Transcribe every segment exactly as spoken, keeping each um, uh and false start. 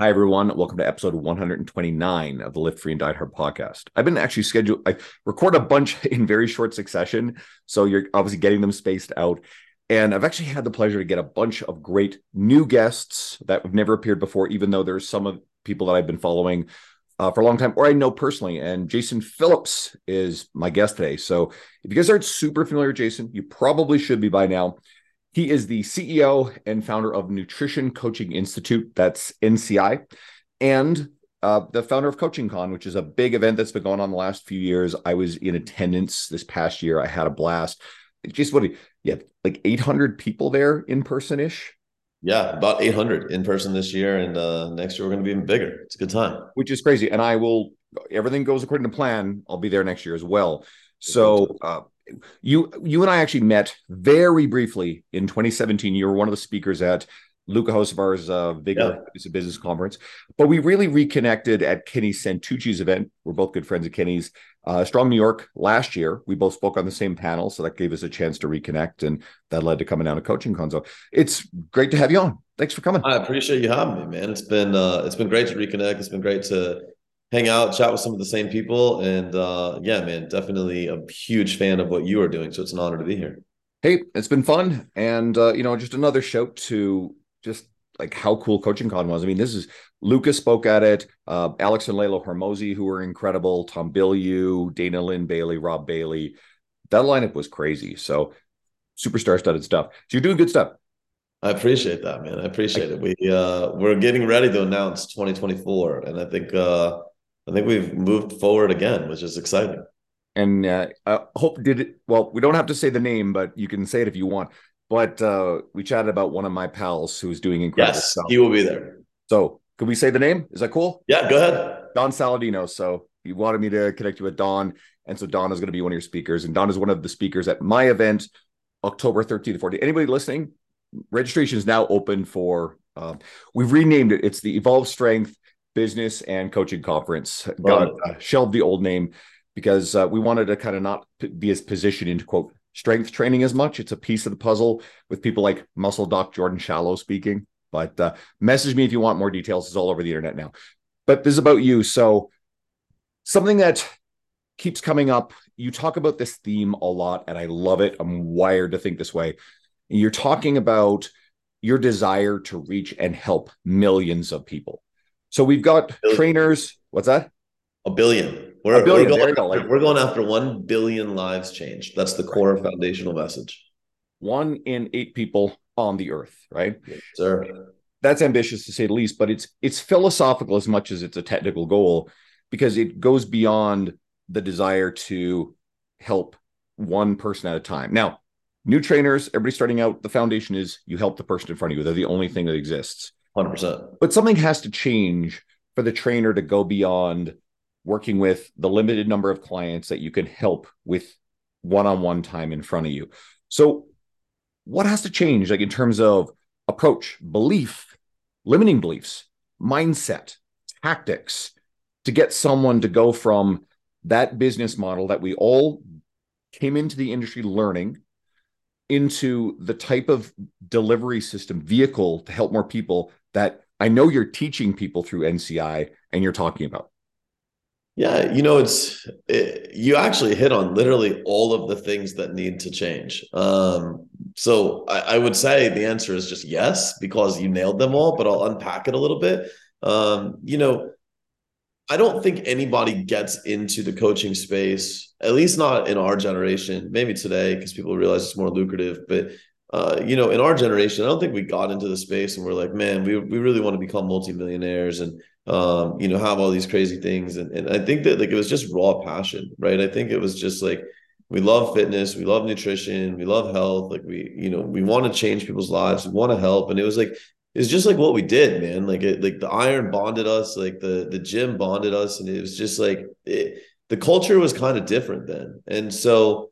Hi, everyone. Welcome to episode one twenty-nine of the Lift Free and Diet Hard podcast. I've been actually scheduled, I record a bunch in very short succession, so you're obviously getting them spaced out. And I've actually had the pleasure to get a bunch of great new guests that have never appeared before, even though there's some of people that I've been following uh, for a long time, or I know personally. And Jason Phillips is my guest today. So if you guys aren't super familiar with Jason, you probably should be by now. He is the C E O and founder of Nutrition Coaching Institute, that's N C I, and uh, the founder of Coaching Con, which is a big event that's been going on the last few years. I was in attendance this past year. I had a blast. Just what, yeah, like eight hundred people there in person-ish. Yeah, about eight hundred in person this year, and uh, next year we're going to be even bigger. It's a good time. Which is crazy, and I will, everything goes according to plan, I'll be there next year as well. So, uh, You you and I actually met very briefly in twenty seventeen. You were one of the speakers at Luca Hosevar's uh, Vigor, it's a business conference. But we really reconnected at Kenny Santucci's event. We're both good friends of Kenny's. Uh, Strong New York last year. We both spoke on the same panel, so that gave us a chance to reconnect, and that led to coming down to Coaching Con. So it's great to have you on. Thanks for coming. I appreciate you having me, man. It's been uh, it's been great to reconnect. It's been great to hang out, chat with some of the same people. And uh, yeah, man, definitely a huge fan of what you are doing. So it's an honor to be here. Hey, it's been fun. And, uh, you know, just another shout to just like how cool Coaching Con was. I mean, this is Lucas spoke at it. Uh, Alex and Layla Harmozi, who were incredible. Tom Bilyeu, Dana Lynn Bailey, Rob Bailey. That lineup was crazy. So superstar studded stuff. So you're doing good stuff. I appreciate that, man. I appreciate I- it. We, uh, we're getting ready to announce twenty twenty-four. And I think, uh, I think we've moved forward again, which is exciting. And uh, I hope did it. Well, we don't have to say the name, but you can say it if you want. But uh, we chatted about one of my pals who's doing incredible yes, stuff. He will be there. So could we say the name? Is that cool? Yeah, go ahead. Don Saladino. So he wanted me to connect you with Don. And so Don is going to be one of your speakers. And Don is one of the speakers at my event, October thirteenth to fourteenth. Anybody listening? Registration is now open for, uh, we've renamed it. It's the Evolve Strength Business and Coaching Conference. Got uh, shelved the old name because uh, we wanted to kind of not p- be as positioned into quote strength training as much. It's a piece of the puzzle with people like Muscle Doc Jordan Shallow speaking. But uh, message me if you want more details. It's all over the internet now. But this is about you. So something that keeps coming up. You talk about this theme a lot, and I love it. I'm wired to think this way. You're talking about your desire to reach and help millions of people. So we've got trainers. What's that? A billion. We're, a billion. We're, going, go. after, we're going after one billion lives changed. That's the core right. foundational message. One in eight people on the earth, right? Yes, sir. That's ambitious to say the least, but it's it's philosophical as much as it's a technical goal because it goes beyond the desire to help one person at a time. Now, new trainers, everybody starting out, the foundation is you help the person in front of you. They're the only thing that exists. one hundred percent. But something has to change for the trainer to go beyond working with the limited number of clients that you can help with one-on-one time in front of you. So what has to change, like in terms of approach, belief, limiting beliefs, mindset, tactics, to get someone to go from that business model that we all came into the industry learning into the type of delivery system vehicle to help more people that I know you're teaching people through N C I and you're talking about? Yeah, you know, it's it, you actually hit on literally all of the things that need to change. Um, so I, I would say the answer is just yes, because you nailed them all, but I'll unpack it a little bit. Um, you know, I don't think anybody gets into the coaching space, at least not in our generation, maybe today, because people realize it's more lucrative. But, uh, you know, in our generation, I don't think we got into the space and we're like, man, we we really want to become multimillionaires and, um, you know, have all these crazy things. And, and I think that like it was just raw passion, right? I think it was just like we love fitness. We love nutrition. We love health. Like we, you know, we want to change people's lives. We want to help. And it was like, it's just like what we did, man. Like, it, like the iron bonded us, like the, the gym bonded us. And it was just like, it, the culture was kind of different then. And so,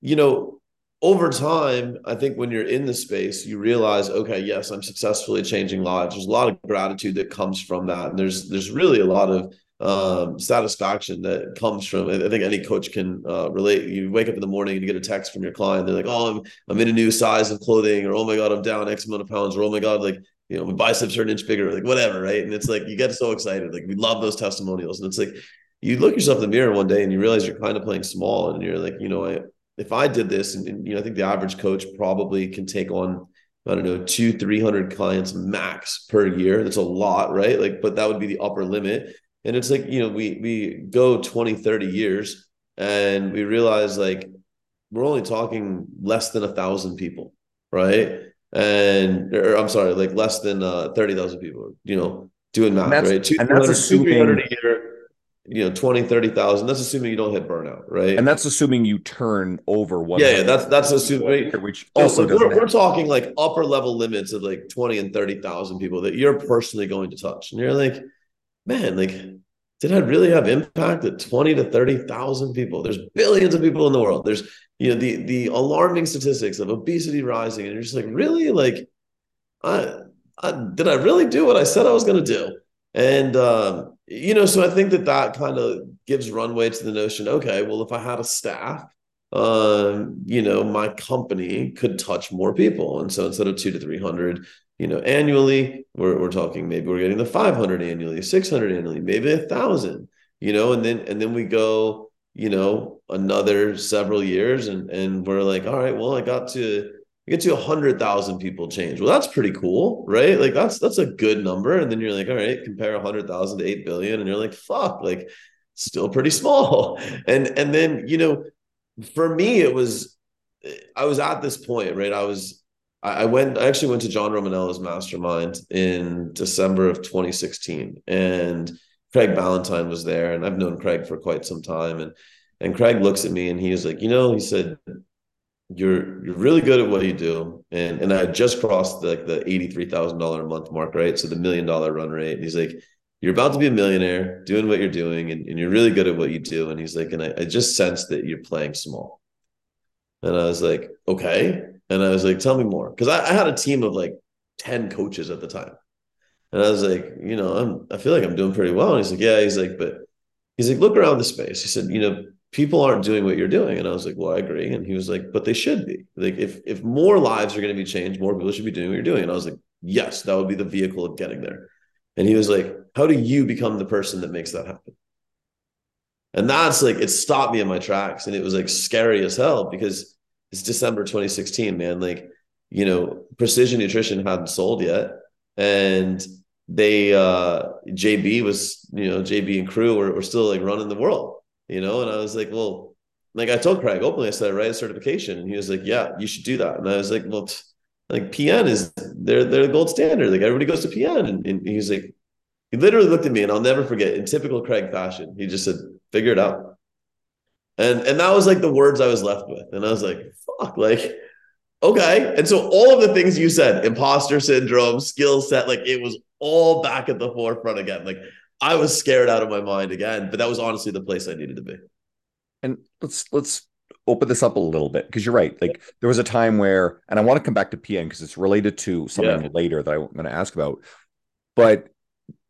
you know, over time, I think when you're in the space, you realize, okay, yes, I'm successfully changing lives. There's a lot of gratitude that comes from that. And there's, there's really a lot of um, satisfaction that comes from, I think any coach can uh, relate. You wake up in the morning and you get a text from your client. They're like, oh, I'm, I'm in a new size of clothing, or, oh my God, I'm down X amount of pounds, or, oh my God, like you know, my biceps are an inch bigger, like whatever, right? And it's like, you get so excited. Like, we love those testimonials. And it's like, you look yourself in the mirror one day and you realize you're kind of playing small, and you're like, you know, I, if I did this, and, and, you know, I think the average coach probably can take on, I don't know, two, three hundred clients max per year. That's a lot, right? Like, but that would be the upper limit. And it's like, you know, we, we go twenty, thirty years and we realize like, we're only talking less than a thousand people. Right. And, or I'm sorry, like less than uh, thirty thousand people, you know, doing math, that's, right? And that's assuming, a year, you know, twenty, thirty thousand. That's assuming you don't hit burnout, right? And that's assuming you turn over one. Yeah, yeah, that's that's assuming. Right? Which also, so we're, we're talking like upper level limits of like twenty and thirty thousand people that you're personally going to touch. And you're like, man, like, did I really have impact at twenty to thirty thousand people? There's billions of people in the world. There's, you know, the, the alarming statistics of obesity rising. And you're just like, really? Like, I, I did I really do what I said I was going to do? And, um, you know, so I think that that kind of gives runway to the notion, okay, well, if I had a staff, um, you know, my company could touch more people. And so instead of two to three hundred, you know, annually, we're, we're talking, maybe we're getting the five hundred annually, six hundred annually, maybe a thousand, you know, and then, and then we go, you know, another several years, and and we're like, all right, well, I got to I get to one hundred thousand people change. Well, that's pretty cool, right? Like, that's that's a good number. And then you're like, all right, compare one hundred thousand to eight billion. And you're like, fuck, like, still pretty small. And and then, you know, for me, it was, I was at this point, right? I was, I went, I actually went to John Romanella's mastermind in December of twenty sixteen. And Craig Ballantyne was there, and I've known Craig for quite some time. And, and Craig looks at me and he is like, you know, he said, you're, you're really good at what you do. And, and I had just crossed like the, the eighty-three thousand dollars a month mark, right? So the million dollar run rate. And he's like, you're about to be a millionaire doing what you're doing. And, and you're really good at what you do. And he's like, and I, I just sensed that you're playing small. And I was like, okay. And I was like, tell me more. Cause I, I had a team of like ten coaches at the time. And I was like, you know, I'm, I feel like I'm doing pretty well. And he's like, yeah, he's like, but he's like, look around the space. He said, you know, people aren't doing what you're doing. And I was like, well, I agree. And he was like, but they should be. Like, if, if more lives are going to be changed, more people should be doing what you're doing. And I was like, yes, that would be the vehicle of getting there. And he was like, how do you become the person that makes that happen? And that's like, it stopped me in my tracks. And it was like scary as hell, because it's December, twenty sixteen, man. Like, you know, Precision Nutrition hadn't sold yet. And they, uh, J B was, you know, J B and crew were, were still like running the world, you know? And I was like, well, like I told Craig openly, I said, I write a certification. And he was like, yeah, you should do that. And I was like, well, t- like P N is, they're, they're the gold standard. Like, everybody goes to P N. And, and he was like, he literally looked at me, and I'll never forget, in typical Craig fashion, he just said, figure it out. And, and that was like the words I was left with. And I was like, fuck, like, okay. And so all of the things you said, imposter syndrome, skill set, like, it was all back at the forefront again. Like, I was scared out of my mind again, but that was honestly the place I needed to be. And let's, let's open this up a little bit, because you're right. Like, there was a time where, and I want to come back to P N because it's related to something yeah. later that I'm going to ask about, but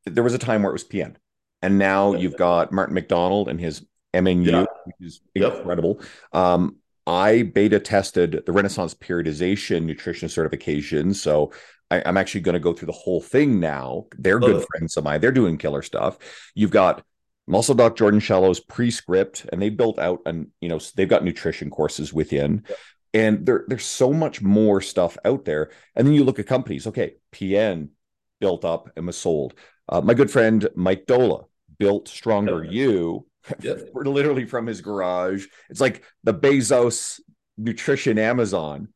there was a time where it was P N, and now yeah. you've got Martin McDonald and his M N U, yeah. which is incredible. Yep. Um, I beta tested the Renaissance periodization nutrition certification. So I, I'm actually going to go through the whole thing now. They're oh. good friends of mine. They're doing killer stuff. You've got Muscle Doc Jordan Shallow's prescript, and they built out, and, you know, they've got nutrition courses within. Yeah. And there, there's so much more stuff out there. And then you look at companies. Okay, P N built up and was sold. Uh, my good friend Mike Dola built Stronger yeah. You. Yeah. Literally from his garage. It's like the Bezos nutrition Amazon.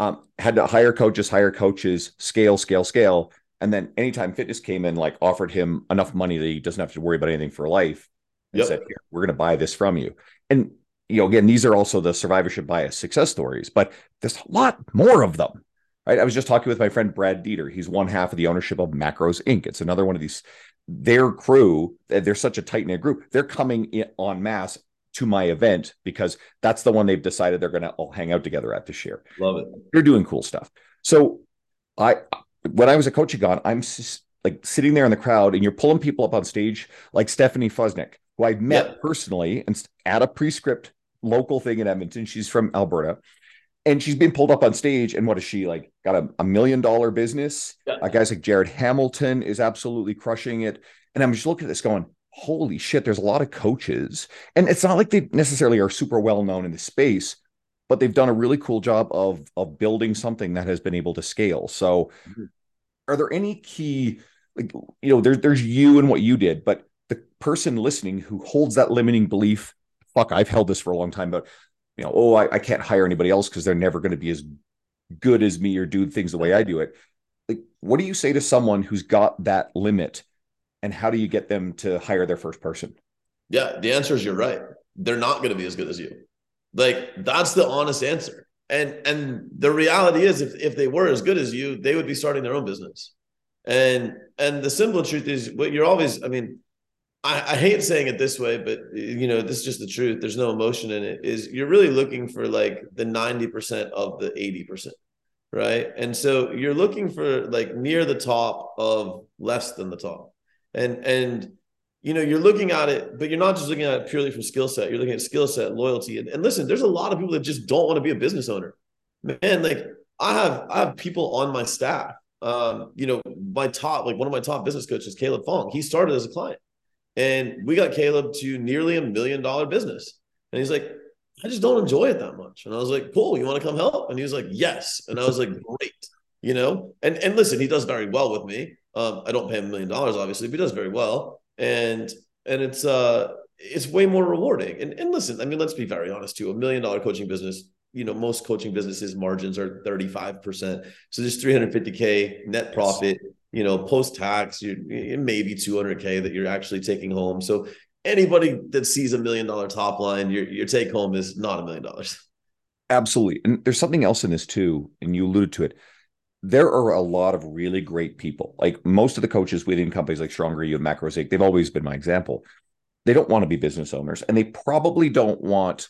Um, had to hire coaches, hire coaches, scale, scale, scale. And then Anytime Fitness came in, like, offered him enough money that he doesn't have to worry about anything for life. And yep. said, here, we're going to buy this from you. And, you know, again, these are also the survivorship bias success stories, but there's a lot more of them, right? I was just talking with my friend Brad Dieter. He's one half of the ownership of Macros Incorporated. It's another one of these. Their crew, they're such a tight-knit group, they're coming in en masse to my event because that's the one they've decided they're going to all hang out together at this year. Love it. They're doing cool stuff. So I, when I was at Coaching Con, I'm just like sitting there in the crowd, and you're pulling people up on stage like Stephanie Fusnick, who I've met yep. personally, and at a prescript local thing in Edmonton. She's from Alberta. And she's been pulled up on stage, and what is she, like, got a, a million dollar business? Yeah. Uh, guys like Jared Hamilton is absolutely crushing it. And I'm just looking at this going, holy shit, there's a lot of coaches. And it's not like they necessarily are super well known in the space, but they've done a really cool job of, of building something that has been able to scale. So mm-hmm. Are there any key, like, you know, there, there's you and what you did, but the person listening who holds that limiting belief, fuck, I've held this for a long time, but you know, oh, I, I can't hire anybody else because they're never going to be as good as me or do things the way I do it. Like, what do you say to someone who's got that limit, and how do you get them to hire their first person? Yeah, the answer is you're right. They're not going to be as good as you. Like, that's the honest answer. And and the reality is, if, if they were as good as you, they would be starting their own business. And and the simple truth is, what you're always, I mean, I hate saying it this way, but you know, this is just the truth. There's no emotion in it. Is you're really looking for like the ninety percent of the eighty percent, right? And so you're looking for like near the top of less than the top. And, and, you know, you're looking at it, but you're not just looking at it purely from skill set. You're looking at skill set, loyalty. And, and listen, there's a lot of people that just don't want to be a business owner, man. Like I have, I have people on my staff. Um, you know, my top, like one of my top business coaches, Caleb Fong, he started as a client. And we got Caleb to nearly a million dollar business. And he's like, I just don't enjoy it that much. And I was like, cool, you want to come help? And he was like, yes. And I was like, great, you know? And and listen, he does very well with me. Um, I don't pay him a million dollars, obviously, but he does very well. And and it's uh it's way more rewarding. And and listen, I mean, let's be very honest too. A million dollar coaching business, you know, most coaching businesses margins are thirty-five percent. So there's three hundred fifty K net profit. Yes. You know, post-tax, you maybe two hundred K that you're actually taking home. So anybody that sees a million dollar top line, your, your take home is not a million dollars. Absolutely. And there's something else in this too, and you alluded to it. There are a lot of really great people. Like most of the coaches within companies like Stronger You and Macros Incorporated, they've always been my example. They don't want to be business owners, and they probably don't want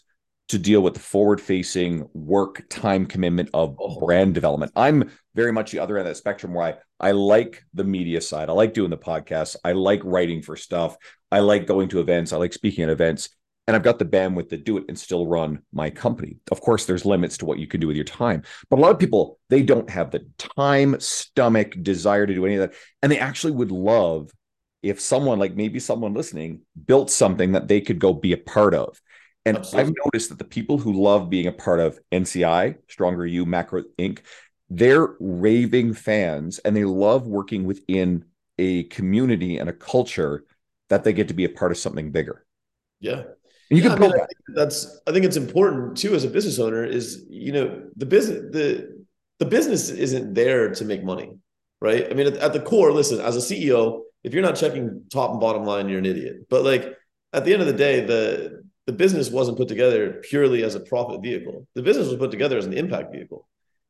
to deal with the forward-facing work time commitment of brand development. I'm very much the other end of that spectrum where I, I like the media side. I like doing the podcasts. I like writing for stuff. I like going to events. I like speaking at events. And I've got the bandwidth to do it and still run my company. Of course, there's limits to what you can do with your time. But a lot of people, they don't have the time, stomach, desire to do any of that. And they actually would love if someone, like maybe someone listening, built something that they could go be a part of. And absolutely. I've noticed that the people who love being a part of N C I, Stronger You, Macros Incorporated, they're raving fans, and they love working within a community and a culture that they get to be a part of something bigger. Yeah. And you yeah, can build I mean, that. I think that's, I think it's important too, as a business owner is, you know, the business, the, the business isn't there to make money, right? I mean, at, at the core, listen, as a C E O, if you're not checking top and bottom line, you're an idiot. But like at the end of the day, the, The business wasn't put together purely as a profit vehicle. The business was put together as an impact vehicle.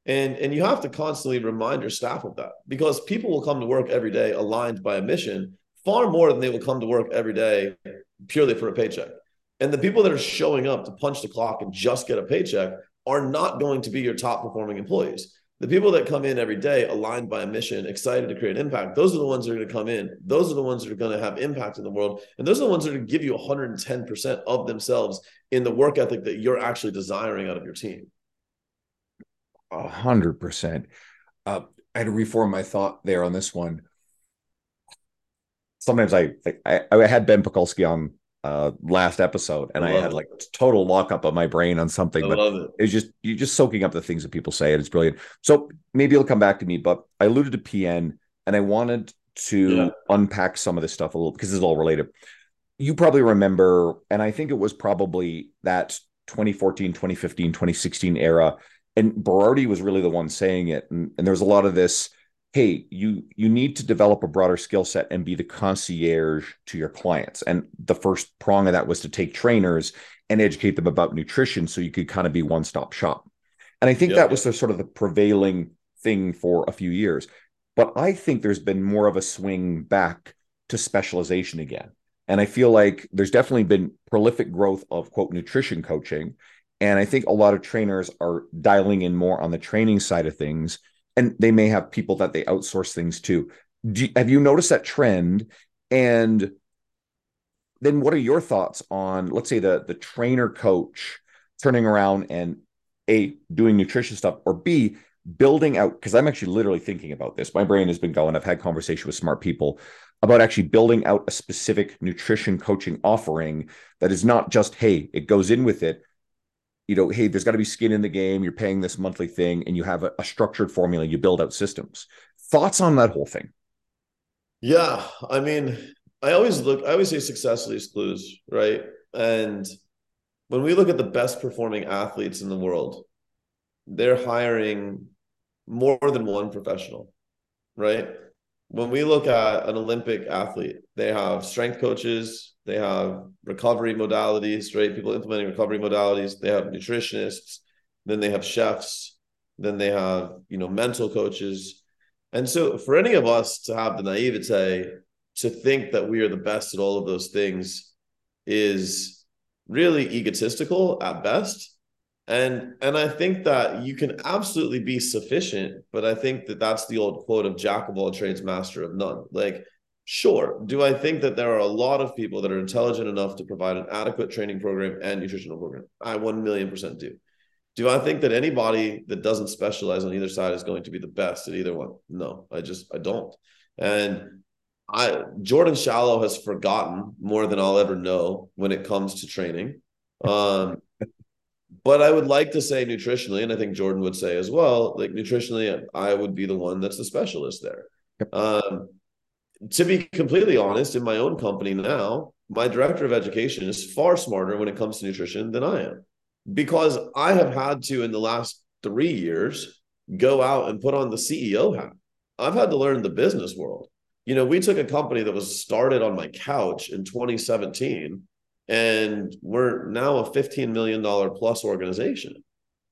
And, and you have to constantly remind your staff of that, because people will come to work every day aligned by a mission far more than they will come to work every day purely for a paycheck. And the people that are showing up to punch the clock and just get a paycheck are not going to be your top performing employees. The people that come in every day aligned by a mission, excited to create impact, those are the ones that are going to come in. Those are the ones that are going to have impact in the world. And those are the ones that are going to give you one hundred ten percent of themselves in the work ethic that you're actually desiring out of your team. A hundred percent. I had to reform my thought there on this one. Sometimes I I, I had Ben Pekulski on uh, last episode, and I, I had it. like total lockup of my brain on something, I but it. it's just, you're just soaking up the things that people say, and it's brilliant. So maybe it'll come back to me, but I alluded to P N, and I wanted to yeah. unpack some of this stuff a little, because this is all related. You probably remember, and I think it was probably that twenty fourteen, twenty fifteen, twenty sixteen era. And Berardi was really the one saying it. And, and there was a lot of this, hey, you you need to develop a broader skill set and be the concierge to your clients. And the first prong of that was to take trainers and educate them about nutrition, so you could kind of be one-stop shop. And I think yep. that was the sort of the prevailing thing for a few years. But I think there's been more of a swing back to specialization again. And I feel like there's definitely been prolific growth of, quote, nutrition coaching. And I think a lot of trainers are dialing in more on the training side of things. And they may have people that they outsource things to. Do, have you noticed that trend? And then what are your thoughts on, let's say, the, the trainer coach turning around and A, doing nutrition stuff, or B, building out, because I'm actually literally thinking about this. My brain has been going. I've had conversation with smart people about actually building out a specific nutrition coaching offering that is not just, hey, it goes in with it. You know, hey, there's got to be skin in the game. You're paying this monthly thing and you have a, a structured formula. You build out systems. Thoughts on that whole thing? Yeah. I mean, I always look, I always say success leaves clues, right? And when we look at the best performing athletes in the world, they're hiring more than one professional, right? When we look at an Olympic athlete, they have strength coaches, they have recovery modalities, right? People implementing recovery modalities, they have nutritionists, then they have chefs, then they have, you know, mental coaches. And so for any of us to have the naivete to think that we are the best at all of those things is really egotistical at best. And and I think that you can absolutely be sufficient, but I think that that's the old quote of jack of all trades, master of none. Like, sure, do I think that there are a lot of people that are intelligent enough to provide an adequate training program and nutritional program? I one million percent do. Do I think that anybody that doesn't specialize on either side is going to be the best at either one? No, I just, I don't. And I Jordan Shallow has forgotten more than I'll ever know when it comes to training. Um But I would like to say nutritionally, and I think Jordan would say as well, like nutritionally, I would be the one that's the specialist there. Um, to be completely honest, in my own company now, my director of education is far smarter when it comes to nutrition than I am, because I have had to, in the last three years, go out and put on the C E O hat. I've had to learn the business world. You know, we took a company that was started on my couch in twenty seventeen, and we're now a fifteen million dollars plus organization.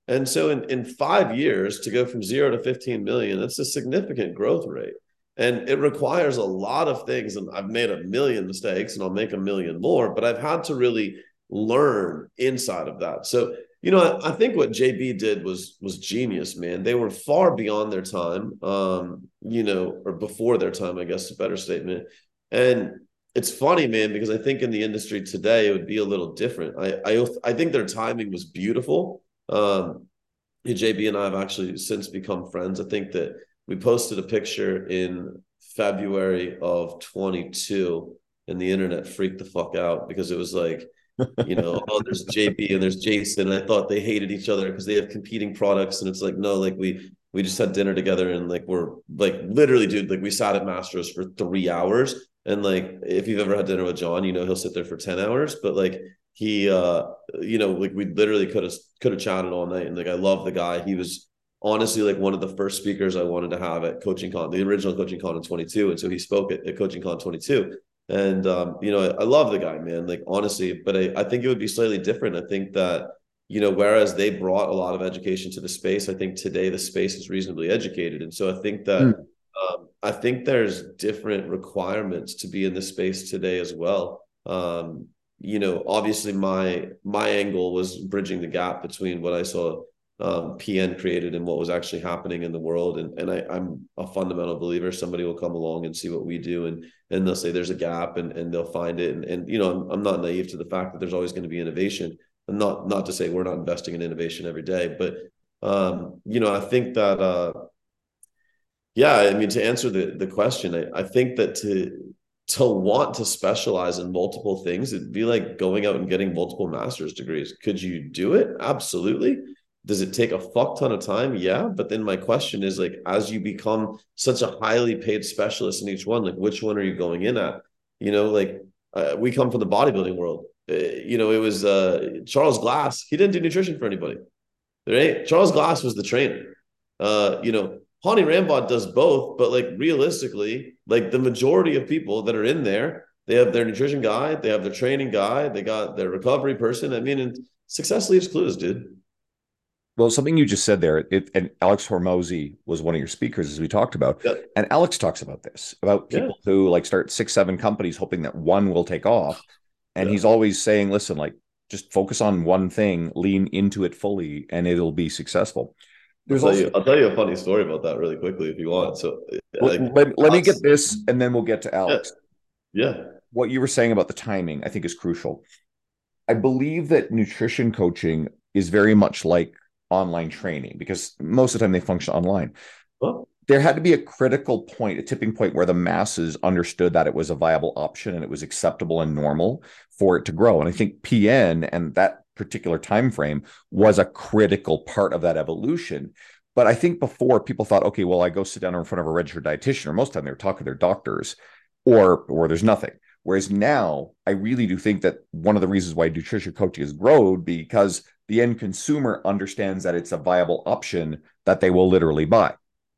And so in, in five years to go from zero to fifteen million, that's a significant growth rate. And it requires a lot of things. And I've made a million mistakes and I'll make a million more, but I've had to really learn inside of that. So, you know, I, I think what J B did was, was genius, man. They were far beyond their time, um, you know, or before their time, I guess, a better statement. And it's funny, man, because I think in the industry today, it would be a little different. I I, I think their timing was beautiful. Um, J B and I have actually since become friends. I think that we posted a picture in February of twenty-two and the internet freaked the fuck out because it was like, you know, oh, there's J B and there's Jason. And I thought they hated each other because they have competing products. And it's like, no, like we we just had dinner together and like we're like literally, dude, like we sat at Masters for three hours. And like, if you've ever had dinner with John, you know, he'll sit there for ten hours, but like he, uh, you know, like we literally could have, could have chatted all night. And like, I love the guy. He was honestly like one of the first speakers I wanted to have at Coaching Con, the original Coaching Con in twenty-two. And so he spoke at, at Coaching Con twenty-two. And, um, you know, I, I love the guy, man, like honestly, but I, I think it would be slightly different. I think that, you know, whereas they brought a lot of education to the space, I think today the space is reasonably educated. And so I think that, mm. Um, I think there's different requirements to be in this space today as well. Um, you know, obviously my my angle was bridging the gap between what I saw um, P N created and what was actually happening in the world. And and I, I'm a fundamental believer. Somebody will come along and see what we do, and and they'll say there's a gap, and and they'll find it. And and you know, I'm, I'm not naive to the fact that there's always going to be innovation. And not not to say we're not investing in innovation every day, but um, you know, I think that. Uh, Yeah, I mean, to answer the, the question, I, I think that to to want to specialize in multiple things, it'd be like going out and getting multiple master's degrees. Could you do it? Absolutely. Does it take a fuck ton of time? Yeah. But then my question is, like, as you become such a highly paid specialist in each one, like, which one are you going in at? You know, like, uh, we come from the bodybuilding world. Uh, you know, it was uh, Charles Glass. He didn't do nutrition for anybody, right? Charles Glass was the trainer, uh, you know. Hani Rambaud does both, but like realistically, like the majority of people that are in there, they have their nutrition guy, they have their training guy, they got their recovery person. I mean, and success leaves clues, dude. Well, something you just said there, it, and Alex Harmozi was one of your speakers, as we talked about. Yeah. And Alex talks about this, about people yeah. who like start six, seven companies hoping that one will take off. And yeah. he's always saying, listen, like just focus on one thing, lean into it fully, and it'll be successful. There's I'll, also, tell you, I'll tell you a funny story about that really quickly if you want. So like, let, let me get this and then we'll get to Alex. Yeah. yeah. What you were saying about the timing, I think, is crucial. I believe that nutrition coaching is very much like online training, because most of the time they function online. Well, there had to be a critical point, a tipping point where the masses understood that it was a viable option and it was acceptable and normal for it to grow. And I think P N and that particular time frame was a critical part of that evolution. But I think before, people thought, okay, well, I go sit down in front of a registered dietitian, or most of the time they were talking to their doctors, or or there's nothing. Whereas now, I really do think that one of the reasons why nutrition coaching has grown, because the end consumer understands that it's a viable option that they will literally buy.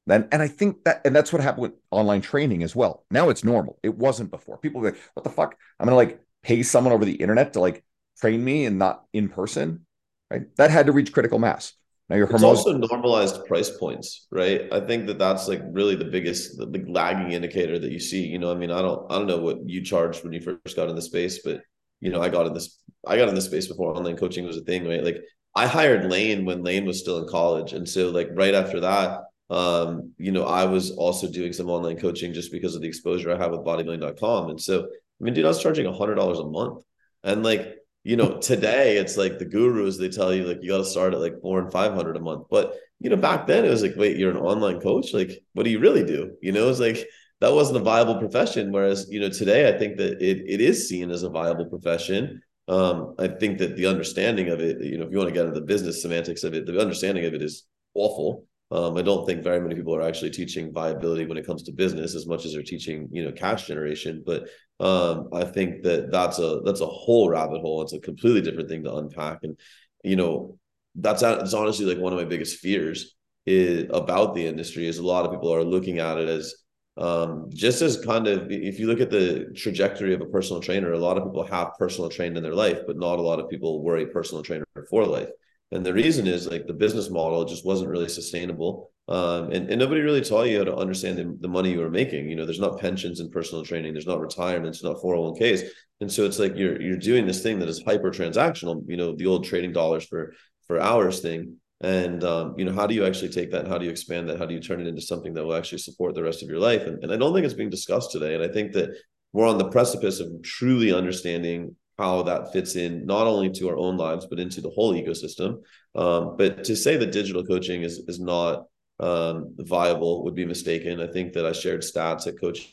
And, and I think that, and that's what happened with online training as well. Now it's normal. It wasn't before. People were like, what the fuck? I'm going to like pay someone over the internet to like train me and not in person, right? That had to reach critical mass. Now your It's hormones- also normalized price points, right? I think that that's like really the biggest, the, the lagging indicator that you see, you know, I mean, I don't, I don't know what you charged when you first got in the space, but you know, I got in this, I got in the space before online coaching was a thing, right? Like I hired Lane when Lane was still in college. And so like right after that, um, you know, I was also doing some online coaching just because of the exposure I have with bodybuilding dot com. And so, I mean, dude, I was charging a hundred dollars a month. And like, you know, today it's like the gurus, they tell you like, you got to start at like four and five hundred a month. But, you know, back then it was like, wait, you're an online coach. Like, what do you really do? You know, it's like, that wasn't a viable profession. Whereas, you know, today I think that it it is seen as a viable profession. Um, I think that the understanding of it, you know, if you want to get into the business semantics of it, the understanding of it is awful. Um, I don't think very many people are actually teaching viability when it comes to business as much as they're teaching, you know, cash generation. But um, I think that that's a that's a whole rabbit hole. It's a completely different thing to unpack. And, you know, that's, that's honestly like one of my biggest fears is about the industry is a lot of people are looking at it as um, just as kind of, if you look at the trajectory of a personal trainer, a lot of people have personal trained in their life, but not a lot of people were a personal trainer for life. And the reason is like the business model just wasn't really sustainable. Um, and, and nobody really taught you how to understand the, the money you were making. You know, there's not pensions in personal training. There's not retirements, not four oh one k's. And so it's like you're you're doing this thing that is hyper transactional, you know, the old trading dollars for, for hours thing. And, um, you know, how do you actually take that? How do you expand that? How do you turn it into something that will actually support the rest of your life? And, and I don't think it's being discussed today. And I think that we're on the precipice of truly understanding how that fits in not only to our own lives, but into the whole ecosystem. Um, but to say that digital coaching is is not um, viable would be mistaken. I think that I shared stats at Coaching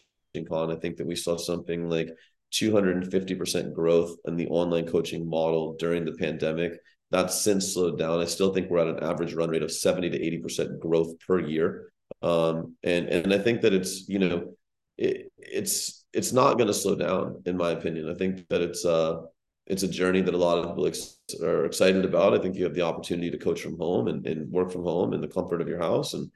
Con. I think that we saw something like two hundred fifty percent growth in the online coaching model during the pandemic. That's since slowed down. I still think we're at an average run rate of seventy to eighty percent growth per year. Um, and, and I think that it's, you know, it, it's, it's not going to slow down, in my opinion. I think that it's uh, it's a journey that a lot of people ex- are excited about. I think you have the opportunity to coach from home and, and work from home in the comfort of your house. And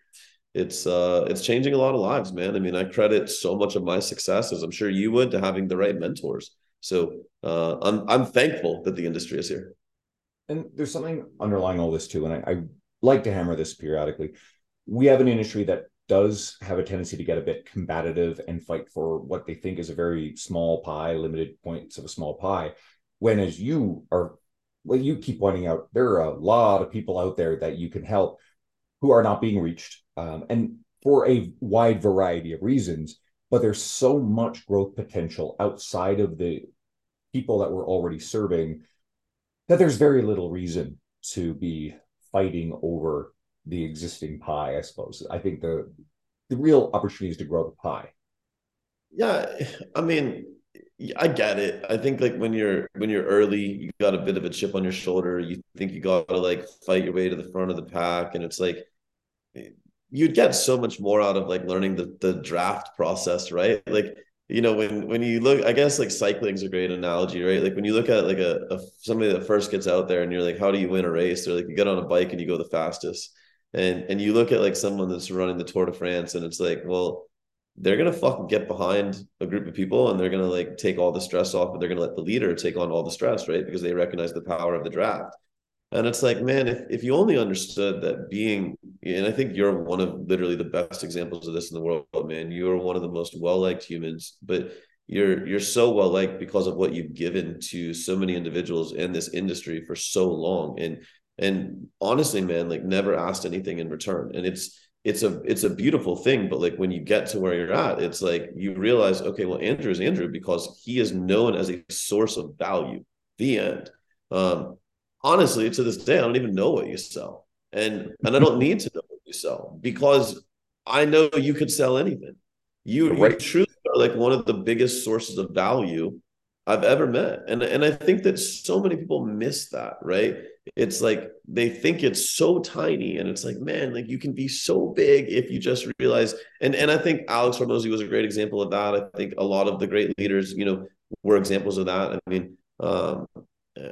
it's uh, it's changing a lot of lives, man. I mean, I credit so much of my success, as I'm sure you would, to having the right mentors. So uh, I'm I'm thankful that the industry is here. And there's something underlying all this too. And I, I like to hammer this periodically. We have an industry that does have a tendency to get a bit combative and fight for what they think is a very small pie, limited points of a small pie. When, as you are, well, you keep pointing out, there are a lot of people out there that you can help who are not being reached, um, and for a wide variety of reasons, but there's so much growth potential outside of the people that we're already serving that there's very little reason to be fighting over the existing pie, I suppose. I think the the real opportunity is to grow the pie. Yeah, I mean, I get it. I think like when you're when you're early, you got a bit of a chip on your shoulder. You think you got to like fight your way to the front of the pack, and it's like you'd get so much more out of like learning the the draft process, right? Like, you know, when when you look, I guess like cycling's a great analogy, right? Like when you look at like a, a somebody that first gets out there, and you're like, how do you win a race? They're like, you get on a bike and you go the fastest. And and you look at like someone that's running the Tour de France, and it's like, well, they're going to fucking get behind a group of people, and they're going to like take all the stress off, and they're going to let the leader take on all the stress, right? Because they recognize the power of the draft. And it's like, man, if, if you only understood that being, and I think you're one of literally the best examples of this in the world, man, you are one of the most well-liked humans, but you're, you're so well-liked because of what you've given to so many individuals in this industry for so long. And And honestly, man, like never asked anything in return. And it's, it's a, it's a beautiful thing, but like when you get to where you're at, it's like, you realize, okay, well, Andrew is Andrew because he is known as a source of value, the end. Um, honestly, to this day, I don't even know what you sell. And, and I don't need to know what you sell, because I know you could sell anything. You, right. you truly are like one of the biggest sources of value I've ever met. And, and I think that so many people miss that, right? It's like, they think it's so tiny, and it's like, man, like you can be so big if you just realize. And, and I think Alex Harmozi was a great example of that. I think a lot of the great leaders, you know, were examples of that. I mean, um,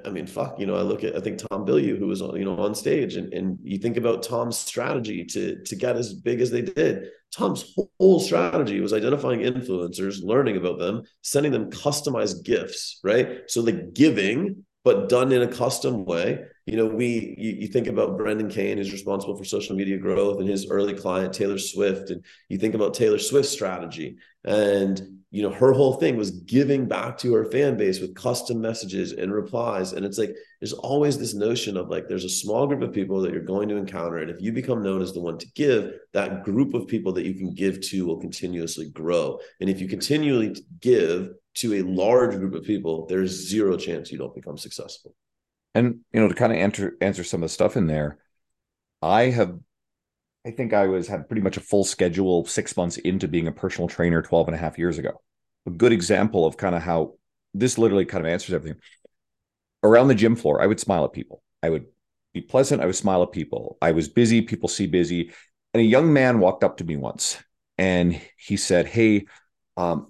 I mean, fuck, you know, I look at, I think Tom Bilyeu, who was on, you know, on stage, and, and you think about Tom's strategy to, to get as big as they did. Tom's whole strategy was identifying influencers, learning about them, sending them customized gifts, right? So the giving, but done in a custom way. You know, we, you, you think about Brendan Kane, who's responsible for social media growth, and his early client, Taylor Swift. And you think about Taylor Swift's strategy, and, you know, her whole thing was giving back to her fan base with custom messages and replies. And it's like, there's always this notion of like, there's a small group of people that you're going to encounter. And if you become known as the one to give, that group of people that you can give to will continuously grow. And if you continually give to a large group of people, there's zero chance you don't become successful. And, you know, to kind of answer, answer some of the stuff in there, I have I think I was had pretty much a full schedule six months into being a personal trainer twelve and a half years ago. A good example of kind of how this literally kind of answers everything. Around the gym floor, I would smile at people. I would be pleasant. I would smile at people. I was busy. People see busy. And a young man walked up to me once, and he said, hey, um,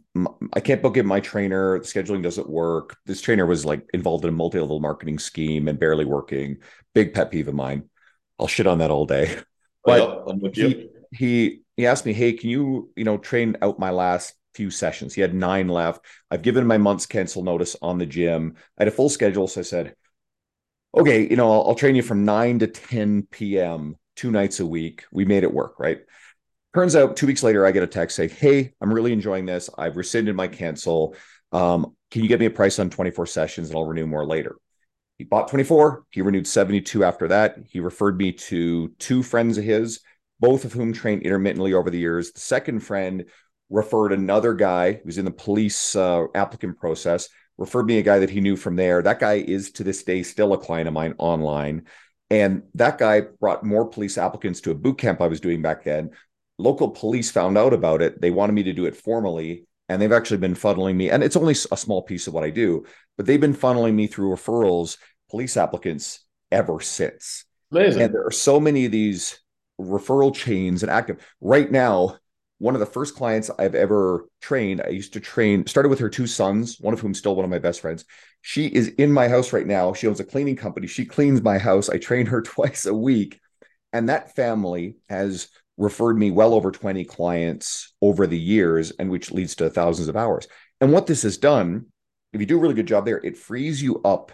I can't book in my trainer. The scheduling doesn't work. This trainer was like involved in a multi-level marketing scheme and barely working. Big pet peeve of mine. I'll shit on that all day. But he, he he asked me, hey, can you, you know, train out my last few sessions? He had nine left. I've given my month's cancel notice on the gym. I had a full schedule. So I said, okay, you know, I'll, I'll train you from nine to ten p.m. two nights a week. We made it work, right? Turns out two weeks later, I get a text saying, hey, I'm really enjoying this. I've rescinded my cancel. Um, can you get me a price on twenty-four sessions, and I'll renew more later? He bought twenty-four. He renewed seventy-two after that. He referred me to two friends of his, both of whom trained intermittently over the years. The second friend referred another guy who's in the police uh, applicant process, referred me a guy that he knew from there. That guy is to this day still a client of mine online. And that guy brought more police applicants to a boot camp I was doing back then. Local police found out about it. They wanted me to do it formally. And they've actually been funneling me, and it's only a small piece of what I do, but they've been funneling me through referrals, police applicants, ever since. Amazing. And there are so many of these referral chains and active. Right now, one of the first clients I've ever trained, I used to train, started with her two sons, one of whom is still one of my best friends. She is in my house right now. She owns a cleaning company. She cleans my house. I train her twice a week. And that family has referred me well over twenty clients over the years, and which leads to thousands of hours. And what this has done, if you do a really good job there, it frees you up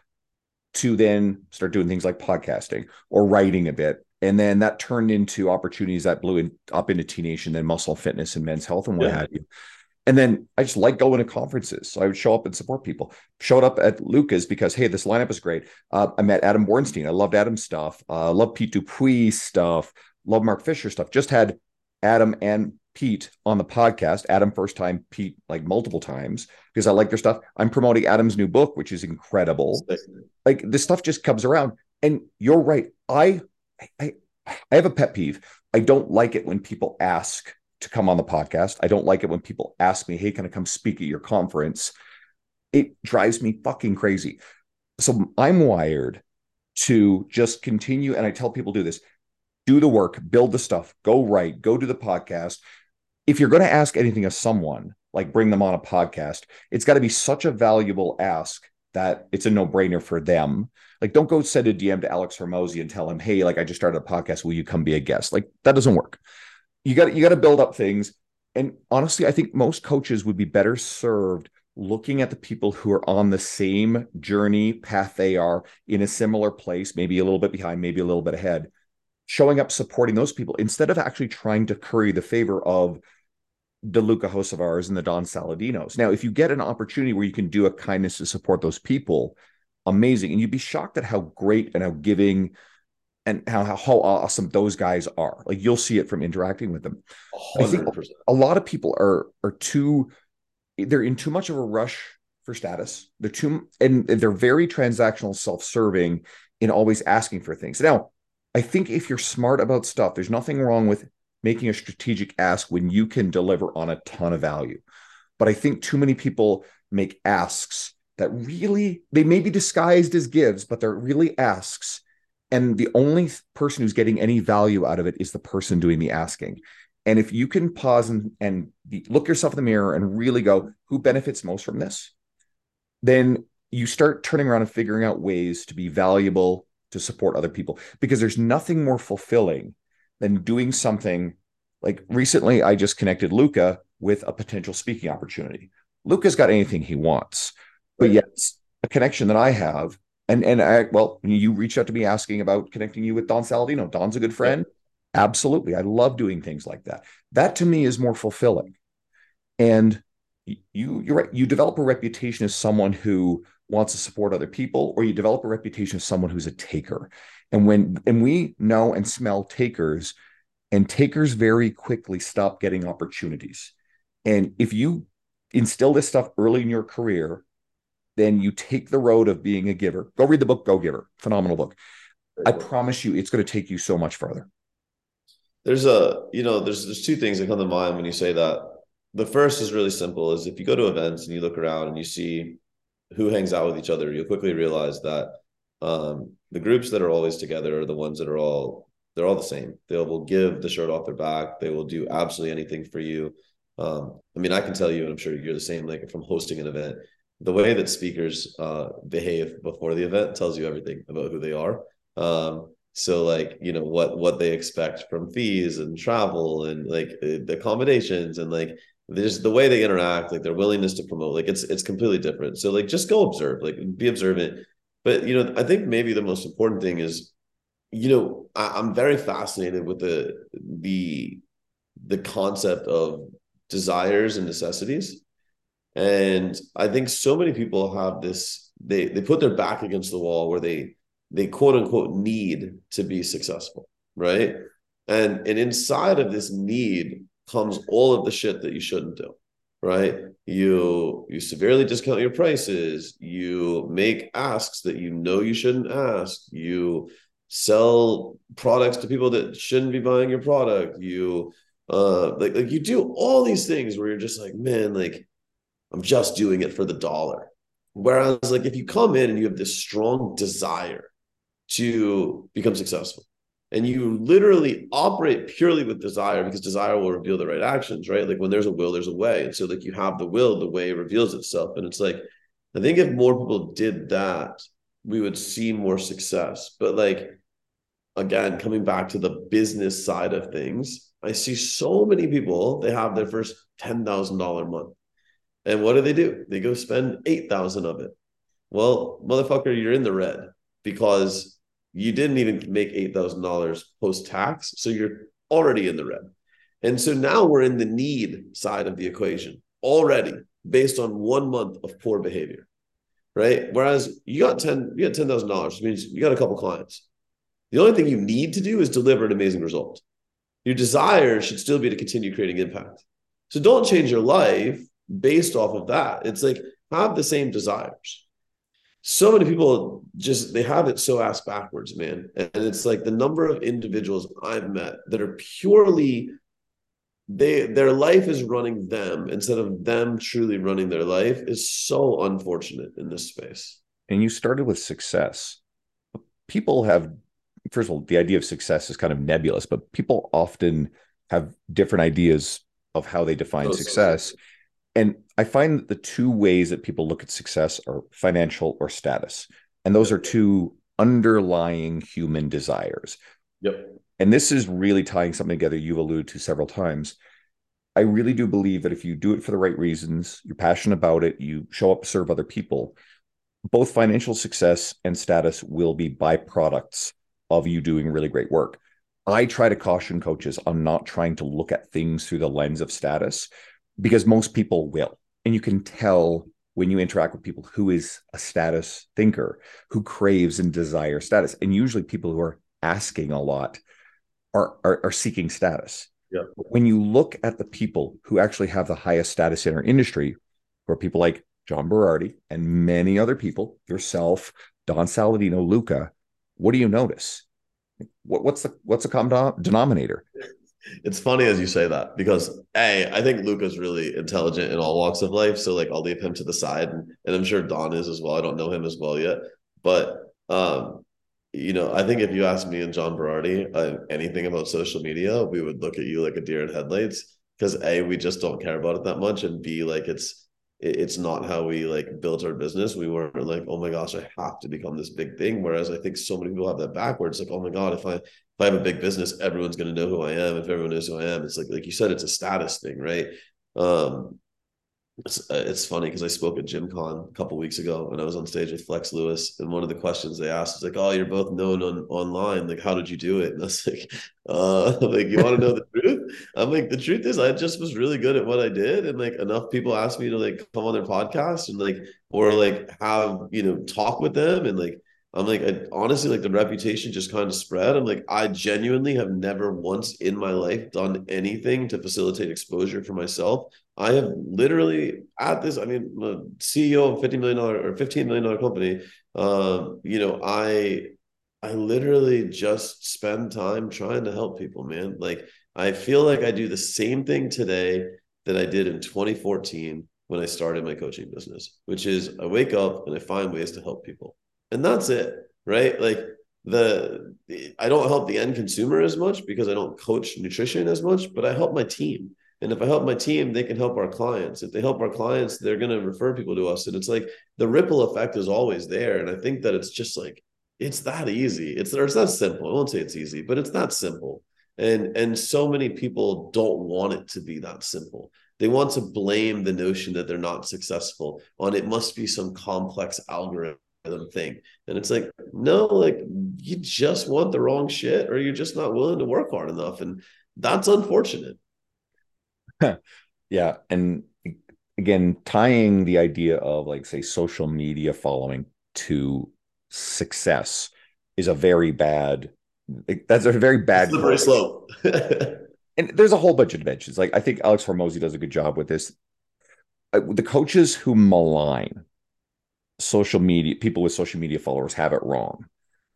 to then start doing things like podcasting or writing a bit. And then that turned into opportunities that blew in, up into T-Nation, then Muscle Fitness and Men's Health and what yeah. have you. And then I just like going to conferences. So I would show up and support people. Showed up at Luca's because, hey, this lineup is great. Uh, I met Adam Bornstein. I loved Adam's stuff. I uh, loved Pete Dupuis stuff. Love Mark Fisher stuff. Just had Adam and Pete on the podcast. Adam first time, Pete like multiple times, because I like their stuff. I'm promoting Adam's new book, which is incredible. Like this stuff just comes around. And you're right. I, I, I have a pet peeve. I don't like it when people ask to come on the podcast. I don't like it when people ask me, hey, can I come speak at your conference? It drives me fucking crazy. So I'm wired to just continue. And I tell people do this. Do the work, build the stuff, go write, go do the podcast. If you're going to ask anything of someone, like bring them on a podcast, it's got to be such a valuable ask that it's a no-brainer for them. Like, don't go send a D M to Alex Harmozi and tell him, hey, like I just started a podcast. Will you come be a guest? Like that doesn't work. You got you got to build up things. And honestly, I think most coaches would be better served looking at the people who are on the same journey path they are in a similar place, maybe a little bit behind, maybe a little bit ahead. Showing up, supporting those people instead of actually trying to curry the favor of the Luca Hosevars and the Don Saladinos. Now, if you get an opportunity where you can do a kindness to support those people, amazing. And you'd be shocked at how great and how giving and how, how, how awesome those guys are. Like you'll see it from interacting with them. one hundred percent. I think a lot of people are, are too, they're in too much of a rush for status. They're too, and they're very transactional, self-serving in always asking for things. Now, I think if you're smart about stuff, there's nothing wrong with making a strategic ask when you can deliver on a ton of value. But I think too many people make asks that really, they may be disguised as gives, but they're really asks. And the only person who's getting any value out of it is the person doing the asking. And if you can pause and, and look yourself in the mirror and really go, who benefits most from this? Then you start turning around and figuring out ways to be valuable to support other people, because there's nothing more fulfilling than doing something. Like recently, I just connected Luca with a potential speaking opportunity. Luca's got anything he wants, but yet a connection that I have. And, and I, well, you reached out to me asking about connecting you with Don Saladino. Don's a good friend. Absolutely. I love doing things like that. That to me is more fulfilling. And you, you're right. You develop a reputation as someone who wants to support other people, or you develop a reputation as someone who's a taker. And when, and we know and smell takers, and takers very quickly stop getting opportunities. And if you instill this stuff early in your career, then you take the road of being a giver. Go read the book, Go Giver. Phenomenal book. I promise you, it's going to take you so much further. There's a, you know, there's, there's two things that come to mind when you say that. The first is really simple, is if you go to events and you look around and you see who hangs out with each other, you'll quickly realize that um, the groups that are always together are the ones that are all, they're all the same. They will give the shirt off their back. They will do absolutely anything for you. Um, I mean, I can tell you, and I'm sure you're the same, like from hosting an event, the way that speakers uh, behave before the event tells you everything about who they are. Um, so like, you know, what, what they expect from fees and travel and like the accommodations and like, there's the way they interact, like their willingness to promote, like it's, it's completely different. So like, just go observe, like be observant. But, you know, I think maybe the most important thing is, you know, I, I'm very fascinated with the, the, the concept of desires and necessities. And I think so many people have this, they, they put their back against the wall where they, they quote unquote need to be successful. Right. And, and inside of this need comes all of the shit that you shouldn't do, right? You you severely discount your prices. You make asks that you know you shouldn't ask. You sell products to people that shouldn't be buying your product. You uh, like like you do all these things where you're just like, man, like I'm just doing it for the dollar. Whereas like if you come in and you have this strong desire to become successful, and you literally operate purely with desire, because desire will reveal the right actions, right? Like when there's a will, there's a way. And so like you have the will, the way reveals itself. And it's like, I think if more people did that, we would see more success. But like, again, coming back to the business side of things, I see so many people, they have their first ten thousand dollars a month. And what do they do? They go spend eight thousand dollars of it. Well, motherfucker, you're in the red, because you didn't even make eight thousand dollars post-tax, so you're already in the red. And so now we're in the need side of the equation already, based on one month of poor behavior, right? Whereas you got ten, you got ten thousand dollars, which means you got a couple clients. The only thing you need to do is deliver an amazing result. Your desire should still be to continue creating impact. So don't change your life based off of that. It's like, have the same desires. So many people just, they have it so ass backwards, man. And it's like the number of individuals I've met that are purely, they their life is running them instead of them truly running their life, is so unfortunate in this space. And you started with success. People have, first of all, the idea of success is kind of nebulous, but people often have different ideas of how they define oh, success. So. And I find that the two ways that people look at success are financial or status. And those are two underlying human desires. Yep. And this is really tying something together you've alluded to several times. I really do believe that if you do it for the right reasons, you're passionate about it, you show up to serve other people, both financial success and status will be byproducts of you doing really great work. I try to caution coaches on not trying to look at things through the lens of status, because most people will. And you can tell when you interact with people who is a status thinker, who craves and desires status. And usually people who are asking a lot are, are, are seeking status. Yeah. When you look at the people who actually have the highest status in our industry, who are people like John Berardi and many other people, yourself, Don Saladino, Luca, what do you notice? What, what's the what's the common denominator? It's funny as you say that, because A, I think Luca's really intelligent in all walks of life. So like I'll leave him to the side, and, and I'm sure Don is as well. I don't know him as well yet, but um, you know, I think if you asked me and John Berardi uh, anything about social media, we would look at you like a deer in headlights, because A, we just don't care about it that much. And B, like it's, it's not how we like built our business. We weren't like, oh my gosh, I have to become this big thing. Whereas I think so many people have that backwards. Like, oh my God, if I, if I have a big business, everyone's going to know who I am. If everyone knows who I am, it's like, like you said, it's a status thing, right? Um, it's, it's funny because I spoke at Gym Con a couple of weeks ago, and I was on stage with Flex Lewis. And one of the questions they asked is like, oh, you're both known on online. Like, how did you do it? And I was like, uh, like, you want to know the truth? I'm like, the truth is I just was really good at what I did. And like enough people asked me to like come on their podcast and like, or like have, you know, talk with them. And like, I'm like, I, honestly, like the reputation just kind of spread. I'm like, I genuinely have never once in my life done anything to facilitate exposure for myself. I have literally at this, I mean, C E O of fifty million dollars or fifteen million dollars company. Um, you know, I, I literally just spend time trying to help people, man. Like, I feel like I do the same thing today that I did in twenty fourteen when I started my coaching business, which is I wake up and I find ways to help people. And that's it, right? Like the, the, I don't help the end consumer as much because I don't coach nutrition as much, but I help my team. And if I help my team, they can help our clients. If they help our clients, they're going to refer people to us. And it's like the ripple effect is always there. And I think that it's just like, it's that easy. It's, or it's not simple. I won't say it's easy, but it's not simple. And, and so many people don't want it to be that simple. They want to blame the notion that they're not successful on it must be some complex algorithm thing. And it's like, no, like you just want the wrong shit, or you're just not willing to work hard enough. And that's unfortunate. Yeah. And again, tying the idea of like, say, social media following to success is a very bad, like, that's a very bad, slippery slope. And there's a whole bunch of dimensions. Like I think Alex Harmozi does a good job with this. The coaches who malign social media, people with social media followers have it wrong,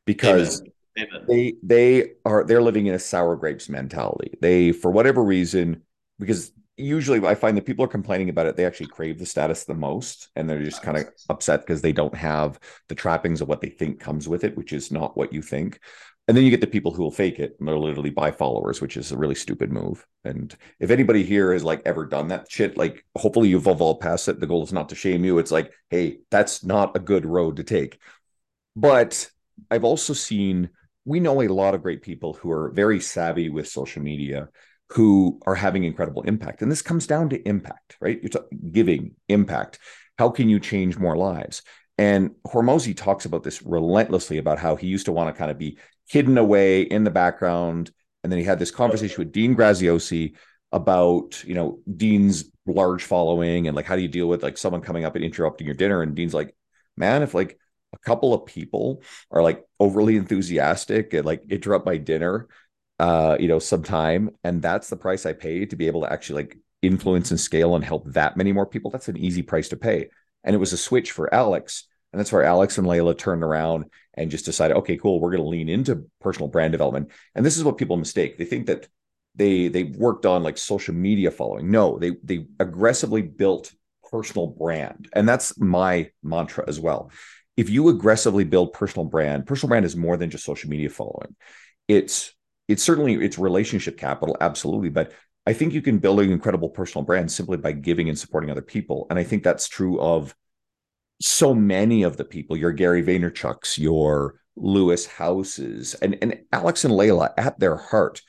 because Amen. Amen. they they are they're living in a sour grapes mentality. They, for whatever reason, because usually I find that people are complaining about it, they actually crave the status the most, and they're just kind of upset because they don't have the trappings of what they think comes with it, which is not what you think. And then you get the people who will fake it, and they're literally buy followers, which is a really stupid move. And if anybody here has like ever done that shit, like hopefully you've evolved past it. The goal is not to shame you. It's like, hey, that's not a good road to take. But I've also seen, we know a lot of great people who are very savvy with social media who are having incredible impact. And this comes down to impact, right? You're t- giving impact. How can you change more lives? And Harmozi talks about this relentlessly, about how he used to want to kind of be hidden away in the background. And then he had this conversation with Dean Graziosi about, you know, Dean's large following and like, how do you deal with like someone coming up and interrupting your dinner? And Dean's like, man, if like a couple of people are like overly enthusiastic and like interrupt my dinner, uh, you know, sometime, and that's the price I pay to be able to actually like influence and scale and help that many more people, that's an easy price to pay. And it was a switch for Alex. And that's where Alex and Layla turned around and just decided, okay, cool, we're going to lean into personal brand development. And this is what people mistake. They think that they they worked on like social media following. No, they they aggressively built personal brand. And that's my mantra as well. If you aggressively build personal brand, personal brand is more than just social media following. It's it's certainly it's relationship capital, absolutely, but I think you can build an incredible personal brand simply by giving and supporting other people. And I think that's true of so many of the people, your Gary Vaynerchuk's, your Lewis Houses, and, and Alex and Layla at their heart.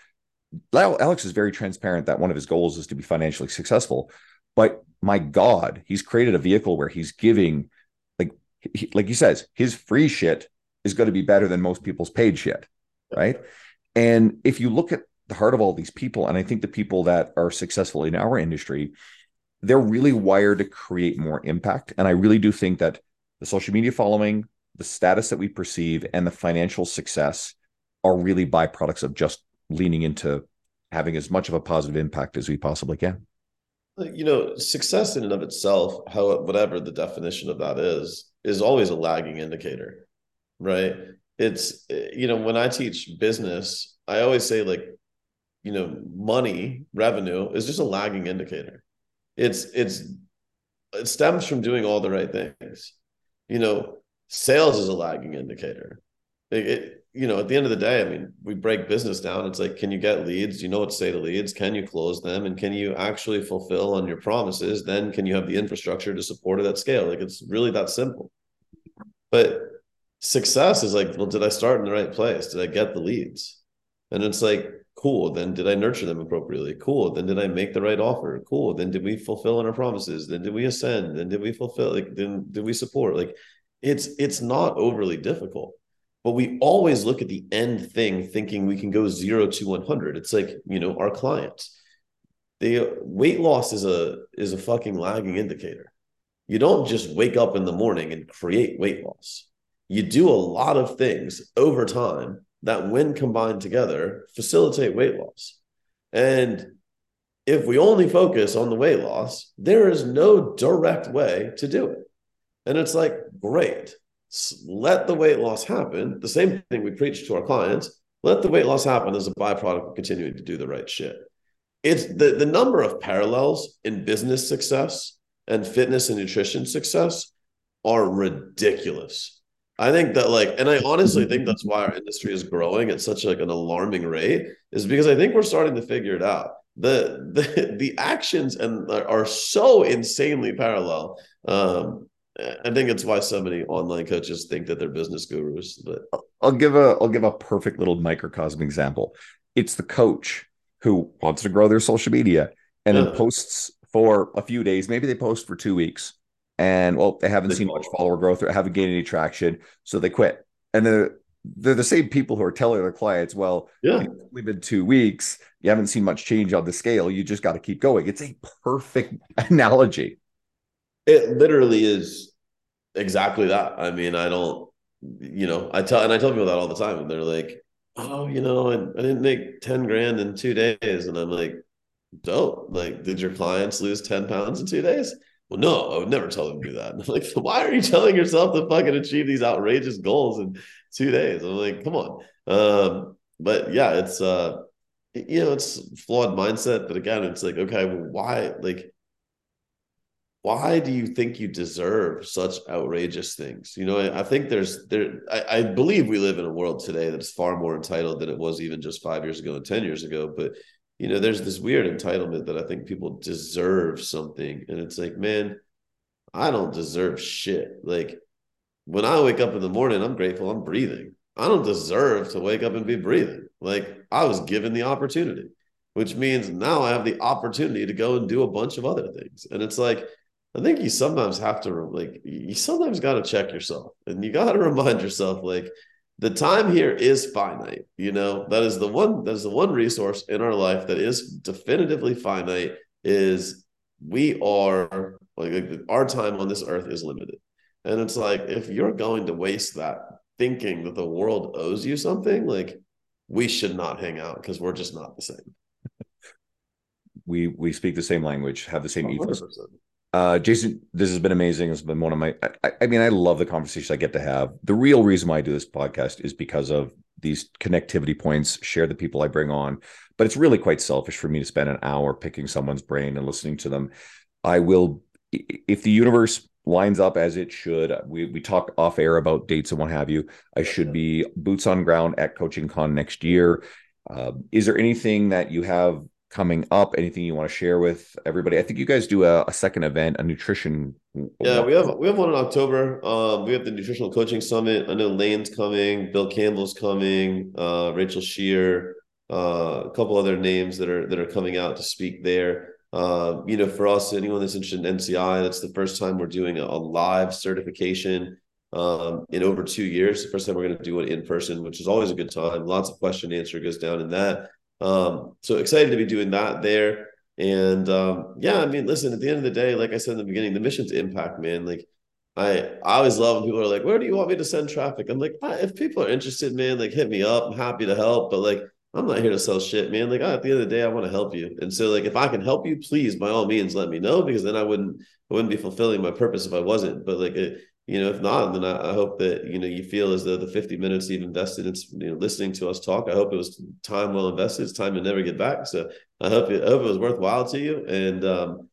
Alex is very transparent that one of his goals is to be financially successful, but my God, he's created a vehicle where he's giving, like, he, like he says, his free shit is going to be better than most people's paid shit, right? And if you look at the heart of all these people, and I think the people that are successful in our industry, they're really wired to create more impact. And I really do think that the social media following, the status that we perceive, and the financial success are really byproducts of just leaning into having as much of a positive impact as we possibly can. You know, success in and of itself, how, whatever the definition of that is, is always a lagging indicator, right? it's, you know, when I teach business, I always say, like, you know, money, revenue is just a lagging indicator. It's, it's, it stems from doing all the right things. You know, sales is a lagging indicator. It, it, you know, at the end of the day, I mean, we break business down. It's like, can you get leads? Do you know what to say to leads? Can you close them? And can you actually fulfill on your promises? Then can you have the infrastructure to support it at scale? Like, it's really that simple. But success is like, well, did I start in the right place? Did I get the leads? And it's like, cool. Then did I nurture them appropriately? Cool. Then did I make the right offer? Cool. Then did we fulfill on our promises? Then did we ascend? Then did we fulfill? Like, then did we support? Like, it's, it's not overly difficult, but we always look at the end thing thinking we can go zero to one hundred. It's like, you know, our clients, they weight loss is a, is a fucking lagging indicator. You don't just wake up in the morning and create weight loss. You do a lot of things over time that, when combined together, facilitate weight loss. And if we only focus on the weight loss, there is no direct way to do it. And it's like, great, let the weight loss happen. The same thing we preach to our clients, let the weight loss happen as a byproduct of continuing to do the right shit. It's the, the number of parallels in business success and fitness and nutrition success are ridiculous. I think that, like, and I honestly think that's why our industry is growing at such like an alarming rate, is because I think we're starting to figure it out. The the, the actions and are so insanely parallel. Um, I think it's why so many online coaches think that they're business gurus. But I'll give a I'll give a perfect little microcosm example. It's the coach who wants to grow their social media and yeah. then posts for a few days. Maybe they post for two weeks. And, well, they haven't seen much follower growth or haven't gained any traction, so they quit. And they're, they're the same people who are telling their clients, well, yeah. it's only been two weeks. You haven't seen much change on the scale. You just got to keep going. It's a perfect analogy. It literally is exactly that. I mean, I don't, you know, I tell, and I tell people that all the time. And they're like, oh, you know, I, I didn't make ten grand in two days. And I'm like, dope. Like, did your clients lose ten pounds in two days? Well, no, I would never tell them to do that. And I'm like, so why are you telling yourself to fucking achieve these outrageous goals in two days? I'm like, come on. Um, but yeah, it's, uh, you know, it's flawed mindset. But again, it's like, okay, well, why, like, why do you think you deserve such outrageous things? You know, I, I think there's, there, I, I believe we live in a world today that's far more entitled than it was even just five years ago and ten years ago. But you know, there's this weird entitlement that I think people deserve something. And it's like, man, I don't deserve shit. Like, when I wake up in the morning, I'm grateful I'm breathing. I don't deserve to wake up and be breathing. Like, I was given the opportunity, which means now I have the opportunity to go and do a bunch of other things. And it's like, I think you sometimes have to, like, you sometimes got to check yourself, and you got to remind yourself, like, the time here is finite. You know, that is the one, that is the one resource in our life that is definitively finite, is we are, like, our time on this earth is limited. And it's like, if you're going to waste that thinking that the world owes you something, like, we should not hang out, because we're just not the same. We, we speak the same language, have the same ethos. Uh, Jason, this has been amazing. It's been one of my, I, I mean, I love the conversations I get to have. The real reason why I do this podcast is because of these connectivity points, share the people I bring on, but it's really quite selfish for me to spend an hour picking someone's brain and listening to them. I will, if the universe lines up as it should, we, we talk off air about dates and what have you. I should be boots on ground at Coaching Con next year. Uh, is there anything that you have coming up, anything you want to share with everybody? I think you guys do a, a second event, a nutrition. Yeah, we have we have one in October. Um, we have the Nutritional Coaching Summit. I know Lane's coming, Bill Campbell's coming, uh, Rachel Shear, uh, a couple other names that are that are coming out to speak there. Uh, you know, for us, anyone that's interested in N C I, that's the first time we're doing a, a live certification um, in over two years. The first time we're going to do it in person, which is always a good time. Lots of question and answer goes down in that. Um, so excited to be doing that there. And, um, yeah, I mean, listen, at the end of the day, like I said in the beginning, the mission's impact, man. Like, I, I always love when people are like, where do you want me to send traffic? I'm like, ah, if people are interested, man, like, hit me up. I'm happy to help, but, like, I'm not here to sell shit, man. Like, ah, at the end of the day, I want to help you. And so, like, if I can help you, please, by all means, let me know, because then I wouldn't, I wouldn't be fulfilling my purpose if I wasn't. But, like, it, you know, if not, then I, I hope that, you know, you feel as though the fifty minutes you've invested in, you know, listening to us talk, I hope it was time well invested. It's time to never get back. So I hope it, I hope it was worthwhile to you. And, um,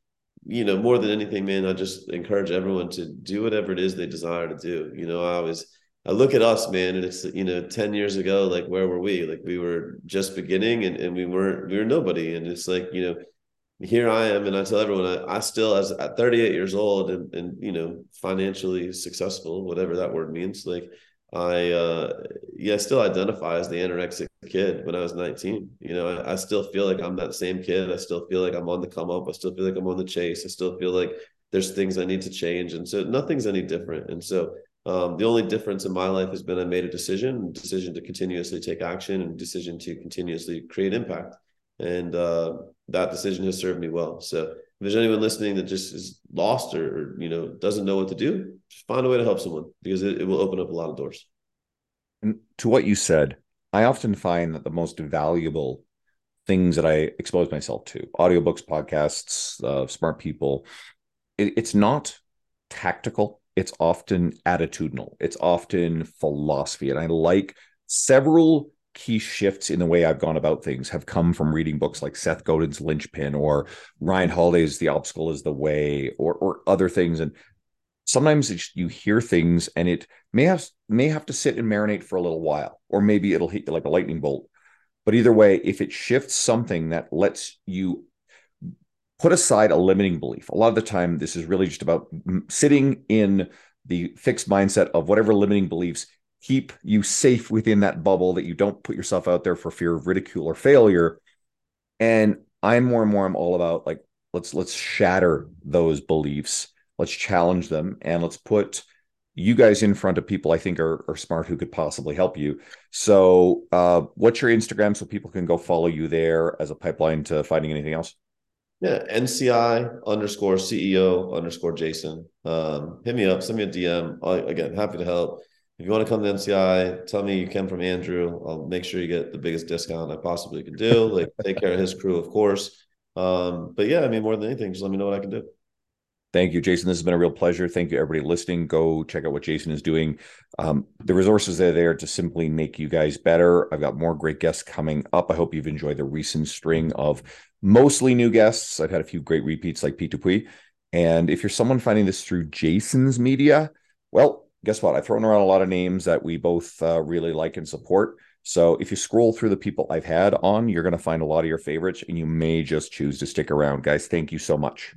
you know, more than anything, man, I just encourage everyone to do whatever it is they desire to do. You know, I always, I look at us, man, and it's, you know, ten years ago, like, where were we? Like, we were just beginning and, and we weren't, we were nobody. And it's like, you know, here I am. And I tell everyone, I, I still, as at thirty-eight years old and, and, you know, financially successful, whatever that word means, like I, uh, yeah, I still identify as the anorexic kid when I was nineteen. You know, I, I still feel like I'm that same kid. I still feel like I'm on the come up. I still feel like I'm on the chase. I still feel like there's things I need to change. And so nothing's any different. And so, Um, the only difference in my life has been I made a decision, decision to continuously take action and decision to continuously create impact. And uh, that decision has served me well. So if there's anyone listening that just is lost or, or, you know, doesn't know what to do, just find a way to help someone, because it, it will open up a lot of doors. And to what you said, I often find that the most valuable things that I expose myself to, audiobooks, podcasts, uh, smart people, it, it's not tactical. It's often attitudinal. It's often philosophy. And I like several key shifts in the way I've gone about things have come from reading books like Seth Godin's Linchpin or Ryan Holiday's The Obstacle is the Way, or or other things. And sometimes it's, you hear things and it may have, may have to sit and marinate for a little while, or maybe it'll hit you like a lightning bolt. But either way, if it shifts something that lets you put aside a limiting belief. A lot of the time, this is really just about sitting in the fixed mindset of whatever limiting beliefs keep you safe within that bubble, that you don't put yourself out there for fear of ridicule or failure. And I'm more and more, I'm all about like, let's, let's shatter those beliefs. Let's challenge them. And let's put you guys in front of people I think are, are smart, who could possibly help you. So uh, what's your Instagram so people can go follow you there as a pipeline to finding anything else? Yeah, N C I underscore C E O underscore Jason. Um, hit me up, send me a D M. I, again, happy to help. If you want to come to N C I, tell me you came from Andrew. I'll make sure you get the biggest discount I possibly can do. Like, take care of his crew, of course. Um, but yeah, I mean, more than anything, just let me know what I can do. Thank you, Jason. This has been a real pleasure. Thank you, everybody listening. Go check out what Jason is doing. Um, the resources are there to simply make you guys better. I've got more great guests coming up. I hope you've enjoyed the recent string of mostly new guests. I've had a few great repeats like Pete Dupuis. And if you're someone finding this through Jason's media, well, guess what? I've thrown around a lot of names that we both uh, really like and support. So if you scroll through the people I've had on, you're going to find a lot of your favorites, and you may just choose to stick around. Guys, thank you so much.